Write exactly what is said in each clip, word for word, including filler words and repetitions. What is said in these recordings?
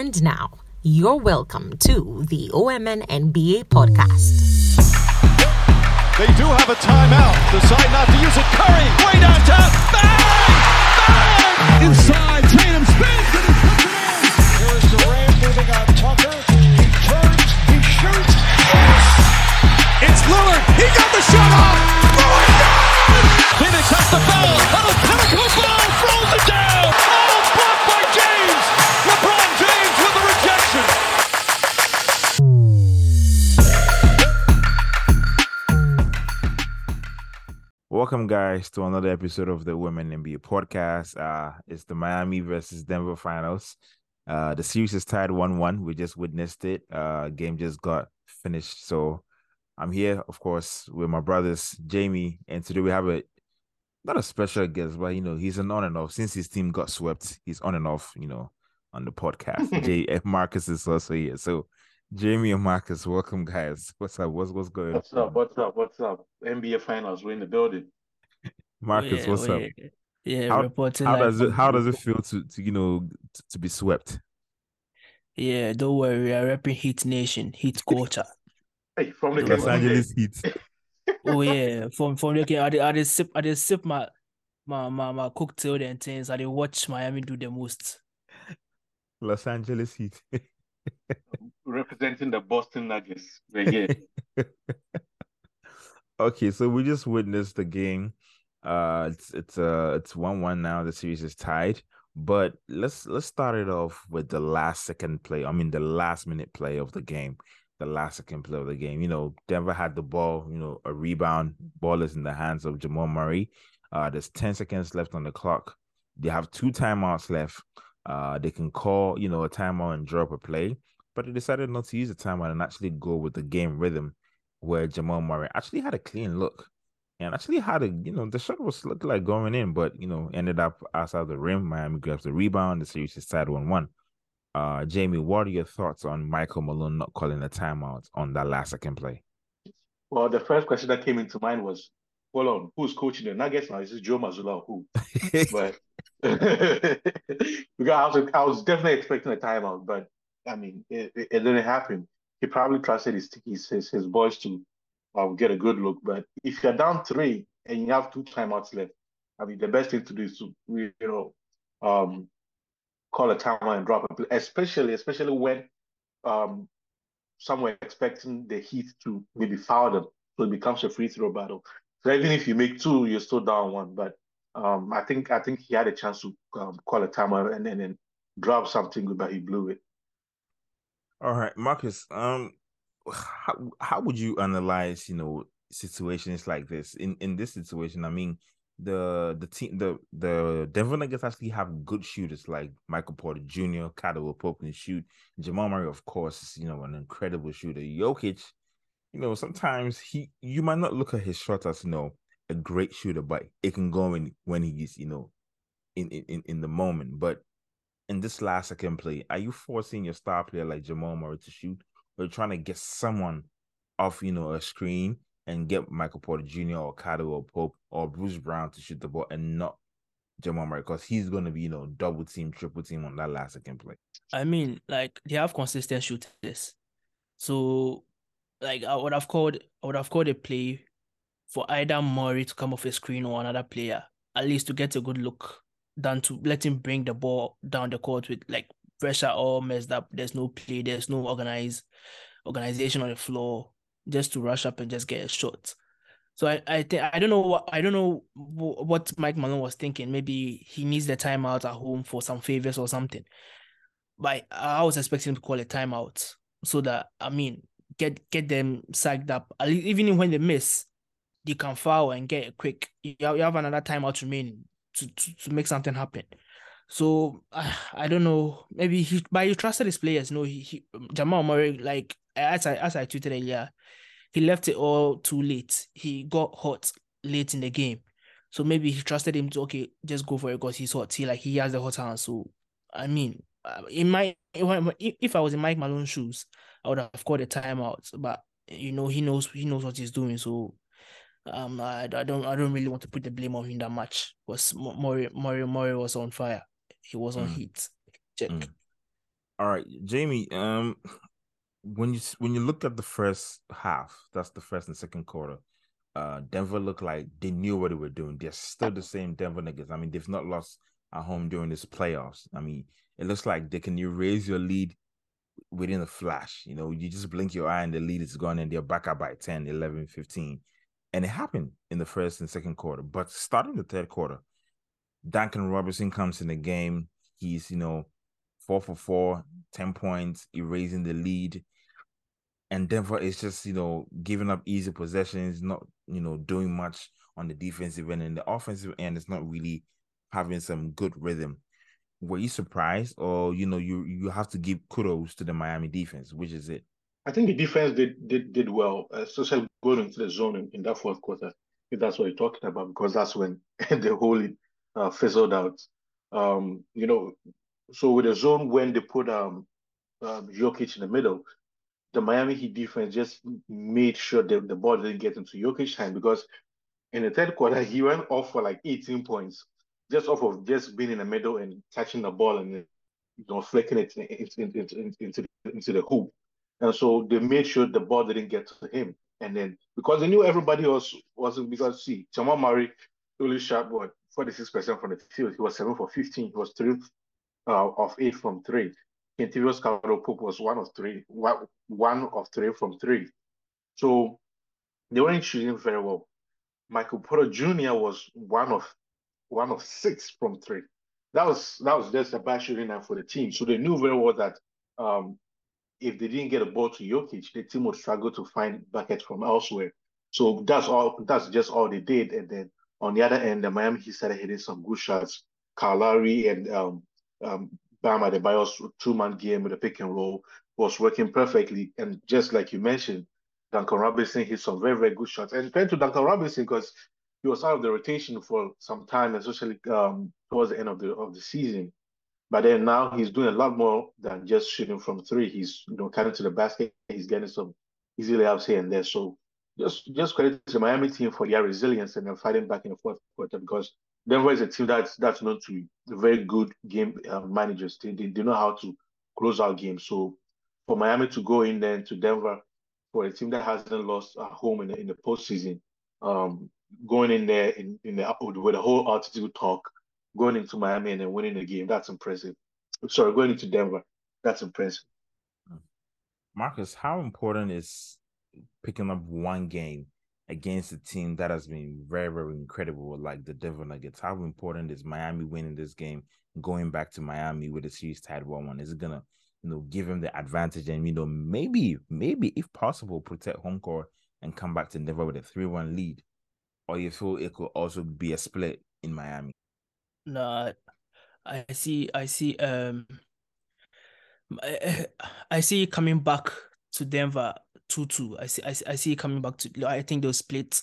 And now, you're welcome to the O M N N B A podcast. They do have a timeout. Decide not to use it. Curry, way downtown. Bang! Bang! Inside, Tatum spins and he puts it in. Here's Durant moving on Tucker. He turns, he shoots. Yes! It's Lillard. He got the shot off. Lillard down! Phoenix has the foul. And a pinnacle foul throws it down. Oh, blocked by James. LeBron James with the rejection. Welcome, guys, to another episode of the Women N B A podcast. Uh, it's the Miami versus Denver Finals. Uh, the series is tied one one. We just witnessed it. Uh, game just got finished. So I'm here, of course, with my brothers, Jamie. And today we have a, not a special guest, but, you know, he's an on and off. Since his team got swept, he's on and off, you know, on the podcast. Jay and Marcus is also here. So Jamie and Marcus, welcome, guys. What's up? What's what's going on? What's up? What's up? What's up? N B A Finals, we're in the building. Marcus, yeah, what's yeah. up? Yeah, how, reporting. How like, does it How does it feel to, to you know to, to be swept? Yeah, don't worry, we are repping Heat Nation, Heat Quarter. Hey, from the Los Angeles Heat. Oh yeah, from from the I did I did sip I did sip my my my, my cocktail and things. I did watch Miami do the most. Los Angeles Heat. Representing the Boston Nuggets. Okay, so we just witnessed the game. Uh, it's it's uh it's one one now. The series is tied. But let's let's start it off with the last second play. I mean, the last minute play of the game. The last second play of the game. You know, Denver had the ball. You know, a rebound. Ball is in the hands of Jamal Murray. Uh, there's ten seconds left on the clock. They have two timeouts left. Uh, they can call, you know, a timeout and drop a play. But they decided not to use the timeout and actually go with the game rhythm, where Jamal Murray actually had a clean look and actually had a, you know, the shot was looked like going in, but, you know, ended up outside the rim. Miami grabs the rebound. The series is tied one one. Uh, Jamie, what are your thoughts on Michael Malone not calling a timeout on that last second play? Well, the first question that came into mind was, hold on, who's coaching the Nuggets now? Is this Joe Mazzulla or who? But because I was, I was definitely expecting a timeout, but I mean, it, it, it didn't happen. He probably trusted his his his, his boys to um, get a good look. But if you're down three and you have two timeouts left, I mean, the best thing to do is to, you know, um, call a timeout and drop a play, especially especially when um, someone expecting the Heat to maybe foul them, so it becomes a free throw battle. So even if you make two, you're still down one. But um, I think I think he had a chance to um, call a timeout and then drop something good, but he blew it. All right, Marcus, um, how, how would you analyze, you know, situations like this? In in this situation, I mean, the the team, the, the Denver Nuggets actually have good shooters like Michael Porter Junior, Caldwell-Pope can shoot. Jamal Murray, of course, is, you know, an incredible shooter. Jokic, you know, sometimes he you might not look at his shot as, you know, a great shooter, but it can go in when he is, you know, in, in, in the moment. But in this last second play, are you forcing your star player like Jamal Murray to shoot, or trying to get someone off, you know, a screen and get Michael Porter Junior or Caldwell-Pope or Bruce Brown to shoot the ball and not Jamal Murray, because he's going to be, you know, double team, triple team on that last second play? I mean, like, they have consistent shooters, so like I would have called, I would have called a play for either Murray to come off a screen or another player, at least to get a good look, than to let him bring the ball down the court with like pressure all messed up. There's no play, there's no organize, organization on the floor, just to rush up and just get a shot. So I, I think I don't know what I don't know what Mike Malone was thinking. Maybe he needs the timeout at home for some favors or something. But I was expecting him to call a timeout so that, I mean, get get them sagged up. Even when they miss, they can foul and get a quick. You have another timeout remaining. To, to, to make something happen. So uh, I don't know. Maybe he, but he trusted his players. No, he, he Jamal Murray, like as I as I tweeted earlier, he left it all too late. He got hot late in the game, so maybe he trusted him to, okay, just go for it because he's hot. He like he has the hot hand. So I mean, in my if I was in Mike Malone's shoes, I would have called a timeout. But you know, he knows he knows what he's doing. So. Um, I, I don't, I don't really want to put the blame on him that much. Because Murray, Murray, Murray was on fire. He was on mm. heat. Check. Mm. All right, Jamie, um, when you when you looked at the first half, that's the first and second quarter, uh, Denver looked like they knew what they were doing. They're still the same Denver Nuggets. I mean, they've not lost at home during this playoffs. I mean, it looks like they can erase your lead within a flash. You know, you just blink your eye and the lead is gone and they're back up by ten, eleven, fifteen. And it happened in the first and second quarter. But starting the third quarter, Duncan Robinson comes in the game. He's, you know, four for four, ten points, erasing the lead. And Denver is just, you know, giving up easy possessions, not, you know, doing much on the defensive end. And the offensive end is not really having some good rhythm. Were you surprised? Or, you know, you you have to give kudos to the Miami defense, which is it? I think the defense did did, did well, uh, especially going into the zone in, in that fourth quarter, if that's what you're talking about, because that's when the whole uh, fizzled out. Um, you know, so with the zone, when they put um, um, Jokic in the middle, the Miami Heat defense just made sure that the ball didn't get into Jokic's hand, because in the third quarter, he went off for like eighteen points, just off of just being in the middle and catching the ball and, you know, flicking it into, into, into, into the hoop. And so they made sure the ball didn't get to him. And then, because they knew everybody else wasn't, because, see, Jamal Murray only shot, what, forty-six percent from the field. He was seven for fifteen. He was three uh, of eight from three. Kentavious Caldwell-Pope was one of three, one, one of three from three. So they weren't shooting very well. Michael Porter Junior was one of one of six from three. That was that was just a bad shooting night for the team. So they knew very well that um, if they didn't get a ball to Jokic, the team would struggle to find buckets from elsewhere. So that's all. That's just all they did. And then on the other end, the Miami Heat started hitting some good shots. Kyle Lowry and um, um, Bam Adebayo's two-man game with a pick and roll was working perfectly. And just like you mentioned, Duncan Robinson hit some very, very good shots. And thanks to Duncan Robinson, because he was out of the rotation for some time, especially um, towards the end of the of the season. But then now he's doing a lot more than just shooting from three. He's, you know, cutting to the basket. He's getting some easy layups here and there. So just just credit to the Miami team for their resilience and their fighting back in the fourth quarter, because Denver is a team that's that's known to very good game uh, managers. They, they they know how to close out games. So for Miami to go in there to Denver, for a team that hasn't lost at home in the, in the postseason, um, going in there in in the with a whole altitude talk, going into Miami and then winning the game, that's impressive. Sorry, going into Denver, that's impressive. Marcus, how important is picking up one game against a team that has been very, very incredible, like the Denver Nuggets? How important is Miami winning this game, going back to Miami with a series tied one one? Is it going to, you know, give him the advantage and, you know, maybe, maybe if possible, protect home court and come back to Denver with a three one lead? Or you feel it could also be a split in Miami? No, I see. I see. Um, I, I see it coming back to Denver two two. I see. I see, I see it coming back to. I think they'll split.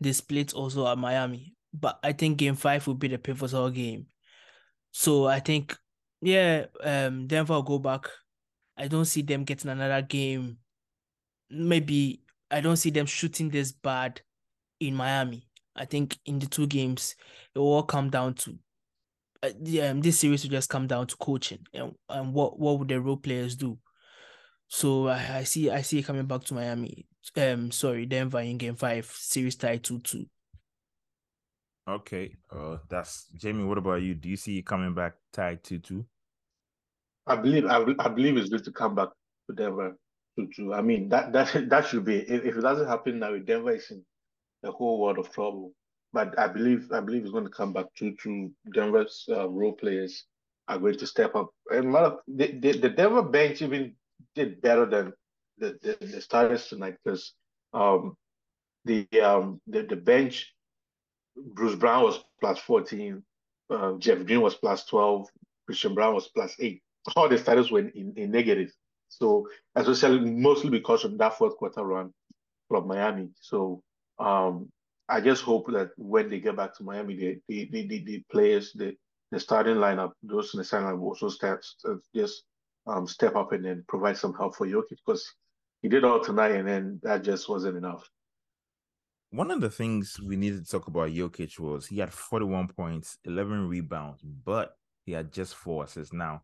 They split also at Miami, but I think game five will be the pivotal game. So I think, yeah, um, Denver will go back. I don't see them getting another game. Maybe I don't see them shooting this bad in Miami. I think in the two games, it will all come down to. Uh, yeah, this series will just come down to coaching and, and what, what would the role players do. So I, I see I see it coming back to Miami. Um, sorry, Denver in game five, series tied two two. Okay, uh, that's Jamie. What about you? Do you see it coming back tied two two? I believe I, I believe it's going to come back to Denver two two. I mean that that that should be. If, if it doesn't happen now, Denver is in a whole world of trouble. But I believe I believe it's going to come back to to Denver's uh, role players are going to step up. And a lot of the, the, the Denver bench even did better than the, the, the starters tonight, because um, the um the, the bench, Bruce Brown was plus fourteen, uh, Jeff Green was plus twelve, Christian Braun was plus eight. All the starters were in, in negative. So especially mostly because of that fourth quarter run from Miami. So um. I just hope that when they get back to Miami, the the the, the players, the, the starting lineup, those in the starting lineup also step, step, just um, step up and then provide some help for Jokic, because he did all tonight and then that just wasn't enough. One of the things we needed to talk about Jokic was he had forty-one points, eleven rebounds, but he had just four assists. Now,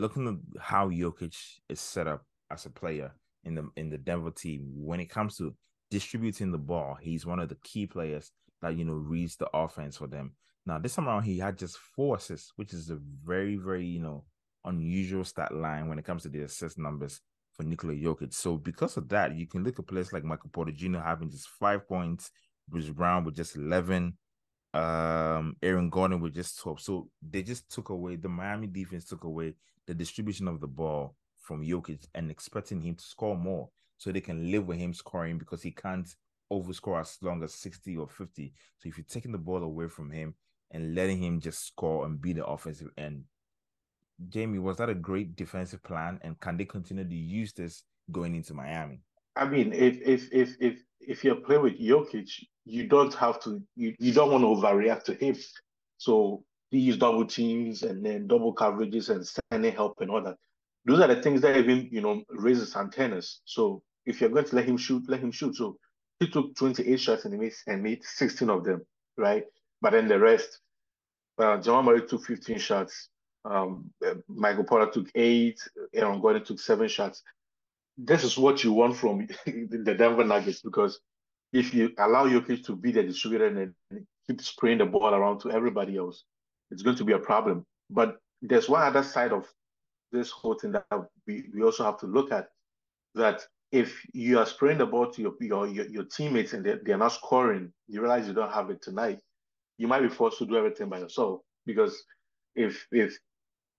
looking at how Jokic is set up as a player in the in the Denver team, when it comes to distributing the ball, he's one of the key players that, you know, reads the offense for them. Now, this time around, he had just four assists, which is a very, very, you know, unusual stat line when it comes to the assist numbers for Nikola Jokic. So because of that, you can look at players like Michael Porter Junior having just five points, Bruce Brown with just eleven, um, Aaron Gordon with just twelve. So they just took away, the Miami defense took away the distribution of the ball from Jokic and expecting him to score more, so they can live with him scoring because he can't overscore as long as sixty or fifty. So if you're taking the ball away from him and letting him just score and be the offensive end, Jamie, was that a great defensive plan? And can they continue to use this going into Miami? I mean, if if if if if you're playing with Jokic, you don't have to, you, you don't want to overreact to him. So these double teams and then double coverages and standing help and all that, those are the things that even, you know, raises antennas. So if you're going to let him shoot, let him shoot. So he took twenty-eight shots and made, and made sixteen of them, right? But then the rest, uh, Jamal Murray took fifteen shots. Um, Michael Porter took eight. Aaron Gordon took seven shots. This is what you want from the Denver Nuggets, because if you allow Jokic to be the distributor and then keep spraying the ball around to everybody else, it's going to be a problem. But there's one other side of this whole thing that we, we also have to look at, that if you are spraying the ball to your your, your teammates and they're, they're not scoring, you realize you don't have it tonight, you might be forced to do everything by yourself. Because if if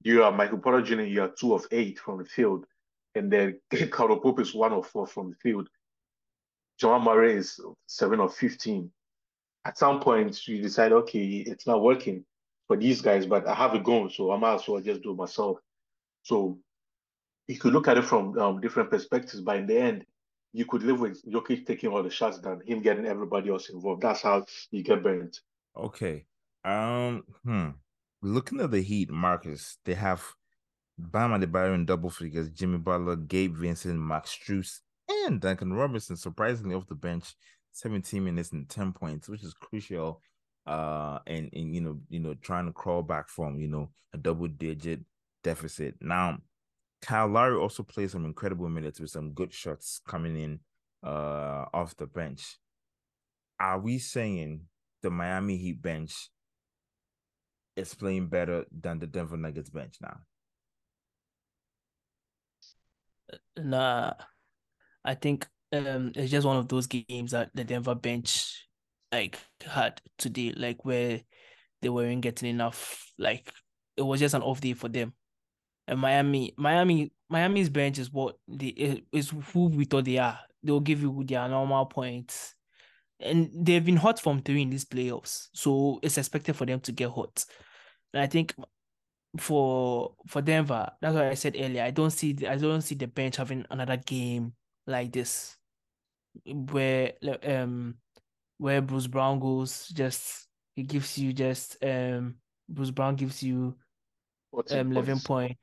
you are Michael Porter Junior, you are two of eight from the field, and then Caldwell-Pope is one of four from the field, Jamal Murray is seven of fifteen. At some point, you decide, okay, it's not working for these guys, but I have it going, so I might as well just do it myself. So you could look at it from um, different perspectives, but in the end, you could live with Jokic taking all the shots than him getting everybody else involved. That's how you get burnt. Okay. Um. Hmm. Looking at the Heat, Marcus, they have Bam Adebayo in double figures, Jimmy Butler, Gabe Vincent, Max Strus, and Duncan Robinson, surprisingly off the bench, seventeen minutes and ten points, which is crucial. Uh, and and you know, you know, trying to crawl back from, you know, a double digit deficit. Now, Kyle Lowry also played some incredible minutes with some good shots coming in uh, off the bench. Are we saying the Miami Heat bench is playing better than the Denver Nuggets bench now? Nah, I think um, it's just one of those games that the Denver bench like had today, like where they weren't getting enough. Like it was just an off day for them. And Miami, Miami, Miami's bench is what they is who we thought they are. They'll give you their normal points, and they've been hot from three in these playoffs, so it's expected for them to get hot. And I think for for Denver, that's what I said earlier. I don't see I don't see the bench having another game like this, where um where Bruce Brown goes just he gives you just um Bruce Brown gives you um eleven points.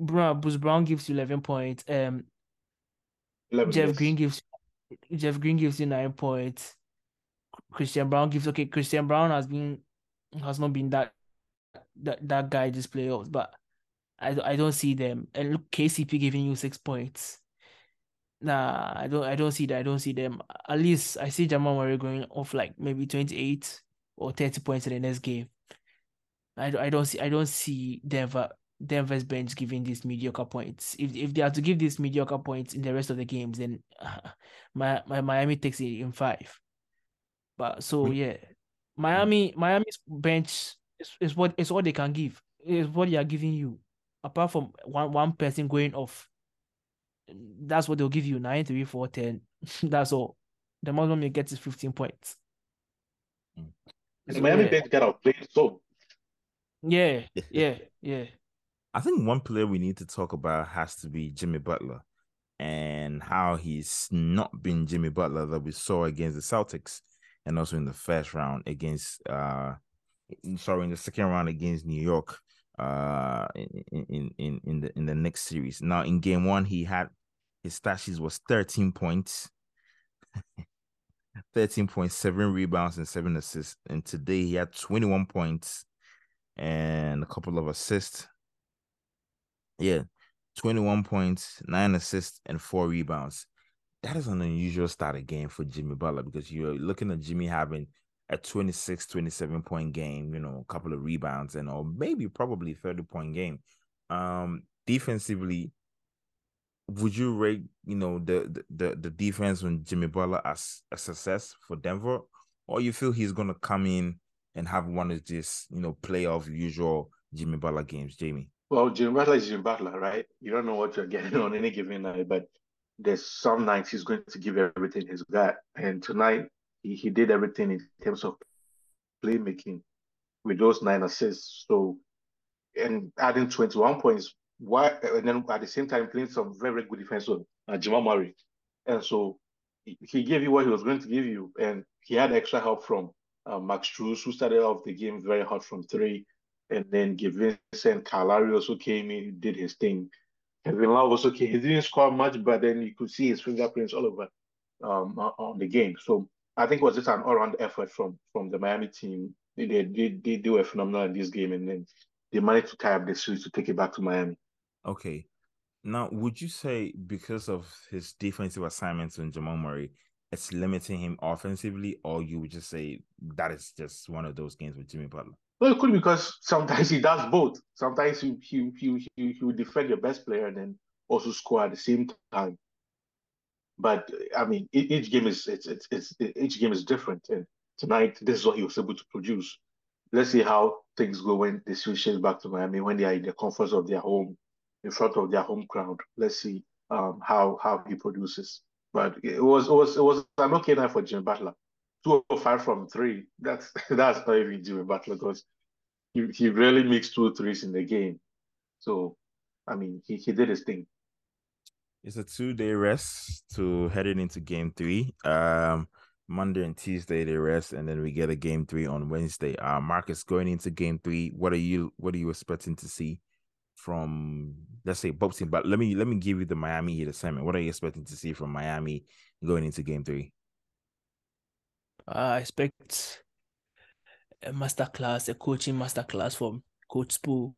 Bruce Brown gives you eleven points. Um, eleven Jeff minutes. Green gives Jeff Green gives you nine points. Christian Braun gives okay. Christian Braun has been has not been that that, that guy this playoffs, but I I don't see them. And look, K C P giving you six points. Nah, I don't I don't see that. I don't see them. At least I see Jamal Murray going off like maybe twenty-eight or thirty points in the next game. I I don't see I don't see Denver. Denver's bench giving these mediocre points. If if they are to give these mediocre points in the rest of the games, then uh, my, my Miami takes it in five. But so yeah, Miami Miami's bench is, is what is all they can give. It's what they are giving you. Apart from one one person going off, that's what they'll give you: nine, three, four, ten. That's all. The maximum you get is fifteen points. The so, Miami yeah. bench got outplayed. So yeah, yeah, yeah. I think one player we need to talk about has to be Jimmy Butler, and how he's not been Jimmy Butler that we saw against the Celtics, and also in the first round against, uh, sorry, in the second round against New York, uh, in in in, in the in the next series. Now in game one, he had his stats was thirteen points, thirteen points, seven rebounds, and seven assists. And today he had twenty-one points and a couple of assists. Yeah, twenty-one points, nine assists, and four rebounds. That is an unusual start of game for Jimmy Butler, because you're looking at Jimmy having a twenty-six, twenty-seven point game, you know, a couple of rebounds, and or maybe probably thirty point game. Um, defensively, would you rate, you know, the the the defense on Jimmy Butler as a success for Denver, or you feel he's gonna come in and have one of this, you know, playoff usual Jimmy Butler games, Jamie? Well, Jimmy Butler is Jimmy Butler, right? You don't know what you're getting on any given night, but there's some nights he's going to give everything he's got, and tonight he, he did everything in terms of playmaking with those nine assists. So, and adding twenty-one points. Why, and then at the same time playing some very, very good defense on uh, Jamal Murray. And so he, he gave you what he was going to give you, and he had extra help from uh, Max Strus, who started off the game very hot from three, and then Gabe Vincent, Kyle Lowry also came in, he did his thing. Kevin Love also came. He didn't score much, but then you could see his fingerprints all over um, on the game. So I think it was just an all-round effort from from the Miami team. They did they, they, they were phenomenal in this game, and then they managed to tie up the series to take it back to Miami. Okay. Now, would you say because of his defensive assignments on Jamal Murray, it's limiting him offensively, or you would just say that is just one of those games with Jimmy Butler? Well, it could be, because sometimes he does both. Sometimes he he he he, he would defend your best player and then also score at the same time. But I mean, each game is it's it's, it's each game is different, and tonight this is what he was able to produce. Let's see how things go when the series shifts back to Miami, when they are in the comforts of their home, in front of their home crowd. Let's see um, how how he produces. But it was it was it was an okay night for Jimmy Butler. Two or five from three. That's that's not even Jimmy Butler, because he he really makes two threes in the game. So I mean, he he did his thing. It's a two day rest to heading into game three. Um, Monday and Tuesday they rest, and then we get a game three on Wednesday. Uh, Marcus, going into game three, what are you what are you expecting to see from, let's say, Bob's team? But let me let me give you the Miami Heat assignment. What are you expecting to see from Miami going into game three? I expect a masterclass, a coaching masterclass from Coach Spo,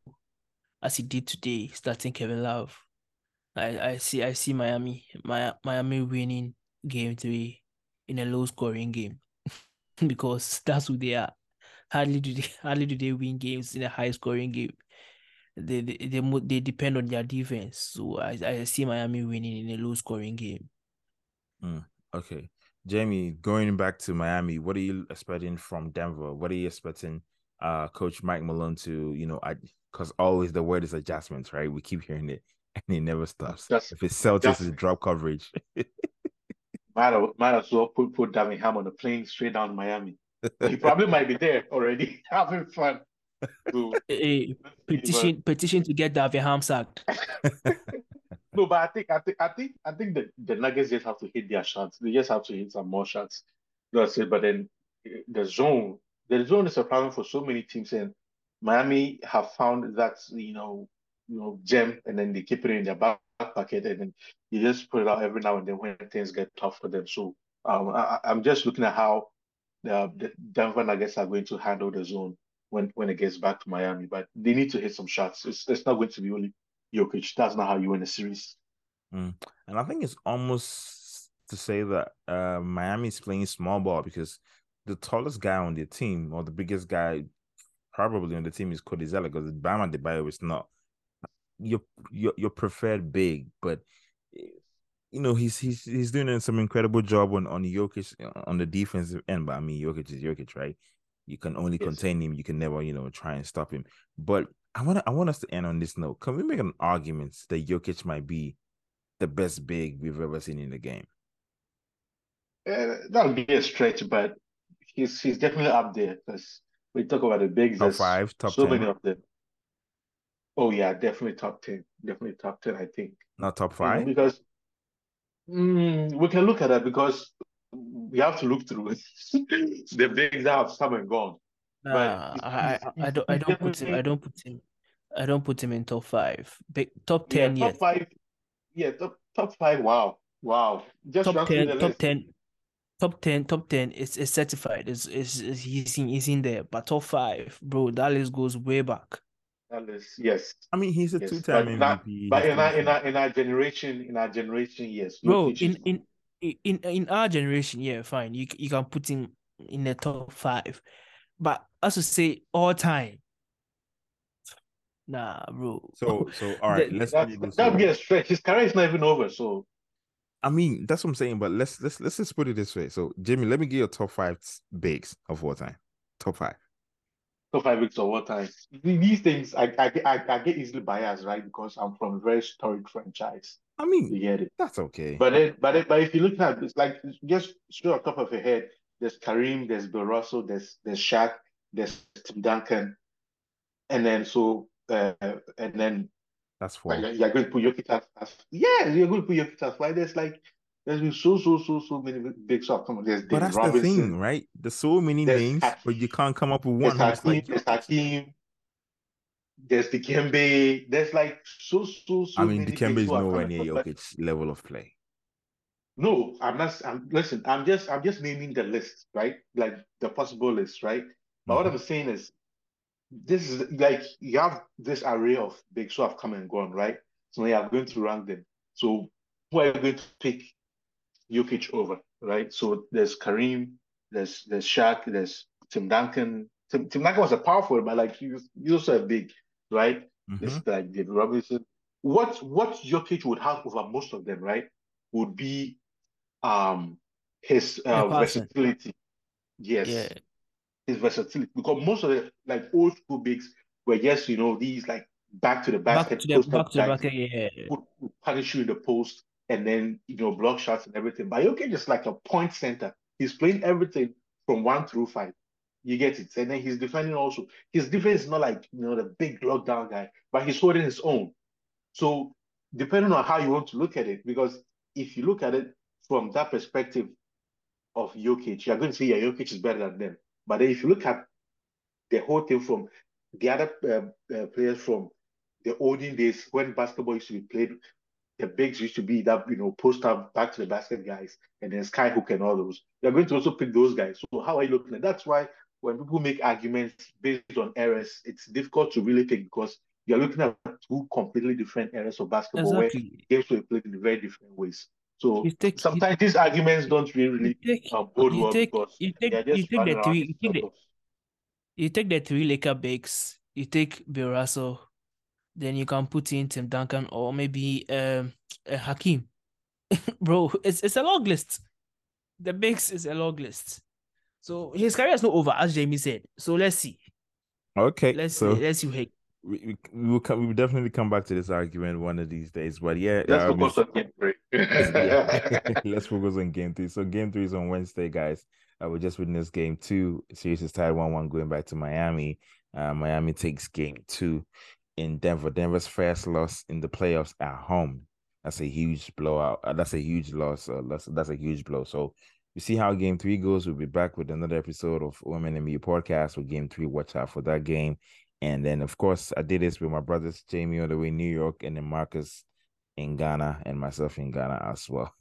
as he did today, starting Kevin Love. I, I see I see Miami my, Miami winning game three in a low scoring game because that's who they are. Hardly do they hardly do they win games in a high scoring game. They they they, they depend on their defense. So I, I see Miami winning in a low scoring game. Mm, okay. Jamie, going back to Miami, what are you expecting from Denver? What are you expecting uh, Coach Mike Malone to, you know, because always the word is adjustments, right? We keep hearing it, and it never stops. Just, if it's Celtics, it's drop coverage. might, might as well put, put Davy Ham on the plane straight down to Miami. He probably might be there already, having fun. So, hey, petition, but... petition to get Davy Ham sacked. No, but I think I think I think I think the, the Nuggets just have to hit their shots. They just have to hit some more shots. That's it. But then the zone, the zone is a problem for so many teams, and Miami have found that you know, you know, gem, and then they keep it in their back pocket, and then you just put it out every now and then when things get tough for them. So um, I, I'm just looking at how the, the Denver Nuggets are going to handle the zone when when it gets back to Miami. But they need to hit some shots. It's it's not going to be only Jokic. That's not how you win a series. Mm. And I think it's almost to say that uh, Miami's playing small ball, because the tallest guy on their team, or the biggest guy probably on the team, is Cody Zeller, because Bam Adebayo is not your, your your preferred big, but you know he's he's he's doing some incredible job on on Jokic on the defensive end. But I mean, Jokic is Jokic, right? You can only yes. contain him. You can never, you know, try and stop him. But I want to, I want us to end on this note. Can we make an argument that Jokic might be the best big we've ever seen in the game? Uh, that would be a stretch, but he's he's definitely up there, because we talk about the bigs. Top five, top so ten. So many of them. Oh yeah, definitely top ten. Definitely top ten, I think. Not top five? Because mm, we can look at that, because we have to look through the bigs that have come and gone. Nah, but I, I, I don't I don't put him I don't put him I don't put him in top five. Big, top ten, yeah. Top yet. five, yeah, top top five. Wow. Wow. Just top ten, top list. ten top ten top ten is is certified. It's, it's, it's he's in he's in there. But top five, bro, that list goes way back. Dallas, yes. I mean, he's a yes. two-time but M V P. Not, but in our, in our in our generation, in our generation, yes. Bro, in, in in in our generation, yeah, fine. You you can put him in the top five, but as to say all time, nah, bro. So so all right, let's that'd be a stretch. His career is not even over, so. I mean, that's what I'm saying, but let's let's let's just put it this way. So, Jimmy, let me give you a top five bigs of all time. Top five. Top five bigs of all time. These things, I I I, I get easily biased, right? Because I'm from a very historic franchise. I mean, you get it. That's okay. But then, but then, but if you look at it's like just straight off the top of your head, there's Kareem, there's Bill Russell, there's there's Shaq, there's Tim Duncan, and then so uh, and then. That's four. Like, you're going to put Jokic as, as yeah, you're going to put Jokic as why there's like there's been so so so so many big stuff. Come on, there's Dave but that's Robinson. The thing, right? There's so many there's names, Hakeem. But you can't come up with one. There's Hakeem, like... there's Hakeem, there's Dikembe, there's like so so so. I mean, many Dikembe is nowhere near Jokic's level of play. No, I'm not. I'm listen. I'm just I'm just naming the list, right? Like the possible list, right? But mm-hmm. what I'm saying is. This is like you have this array of bigs who have come and gone, right? So you are going to rank them. So who are you going to pick Jokic over, right? So there's Kareem, there's there's Shaq, there's Tim Duncan. Tim, Tim Duncan was a powerful, but like he was, he was also a big, right? Mm-hmm. This like Dave Robinson. What what Jokic would have over most of them, right? Would be um his uh, versatility. Yes. Yeah. His versatility because most of the like old school bigs were just you know these like back to the basket, back to the, post back to the basket, yeah, would, would punish you in the post and then you know block shots and everything. But Jokic is like a point center. He's playing everything from one through five. You get it, and then he's defending also. His defense is not like you know the big lockdown guy, but he's holding his own. So depending on how you want to look at it, because if you look at it from that perspective of Jokic, you're going to say yeah, Jokic is better than them. But then if you look at the whole thing from the other uh, uh, players from the olden days when basketball used to be played, the bigs used to be that, you know, post-up, back-to-the-basket guys, and then skyhook and all those. You're going to also pick those guys. So how are you looking at? That's why when people make arguments based on errors, it's difficult to really pick because you're looking at two completely different eras of basketball exactly. where games were played in very different ways. So take, sometimes you, these arguments don't really bode well because you take the three, you take the, you take the three Laker bigs, you take Bill Russell, then you can put in Tim Duncan or maybe um uh, Hakeem, bro. It's it's a long list. The bigs is a long list. So his career is not over, as Jamie said. So let's see. Okay, let's so... see. Let's see. Hey. We we will come, we will definitely come back to this argument one of these days, but yeah, let's focus on game three. yeah. Let's focus on game three. So game three is on Wednesday, guys. Uh, we just witnessed game two. Series is tied one one going back to Miami. Uh, Miami takes game two in Denver. Denver's first loss in the playoffs at home. That's a huge blowout. Uh, that's a huge loss. Uh, that's that's a huge blow. So we see how game three goes. We'll be back with another episode of Women N B A Podcast with game three. Watch out for that game. And then, of course, I did this with my brothers, Jamie all the way in New York, and then Marcus in Ghana, and myself in Ghana as well.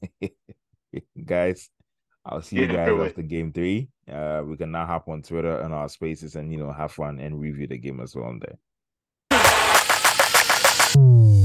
Guys, I'll see you guys after game three. Uh, we can now hop on Twitter and our spaces and, you know, have fun and review the game as well on there.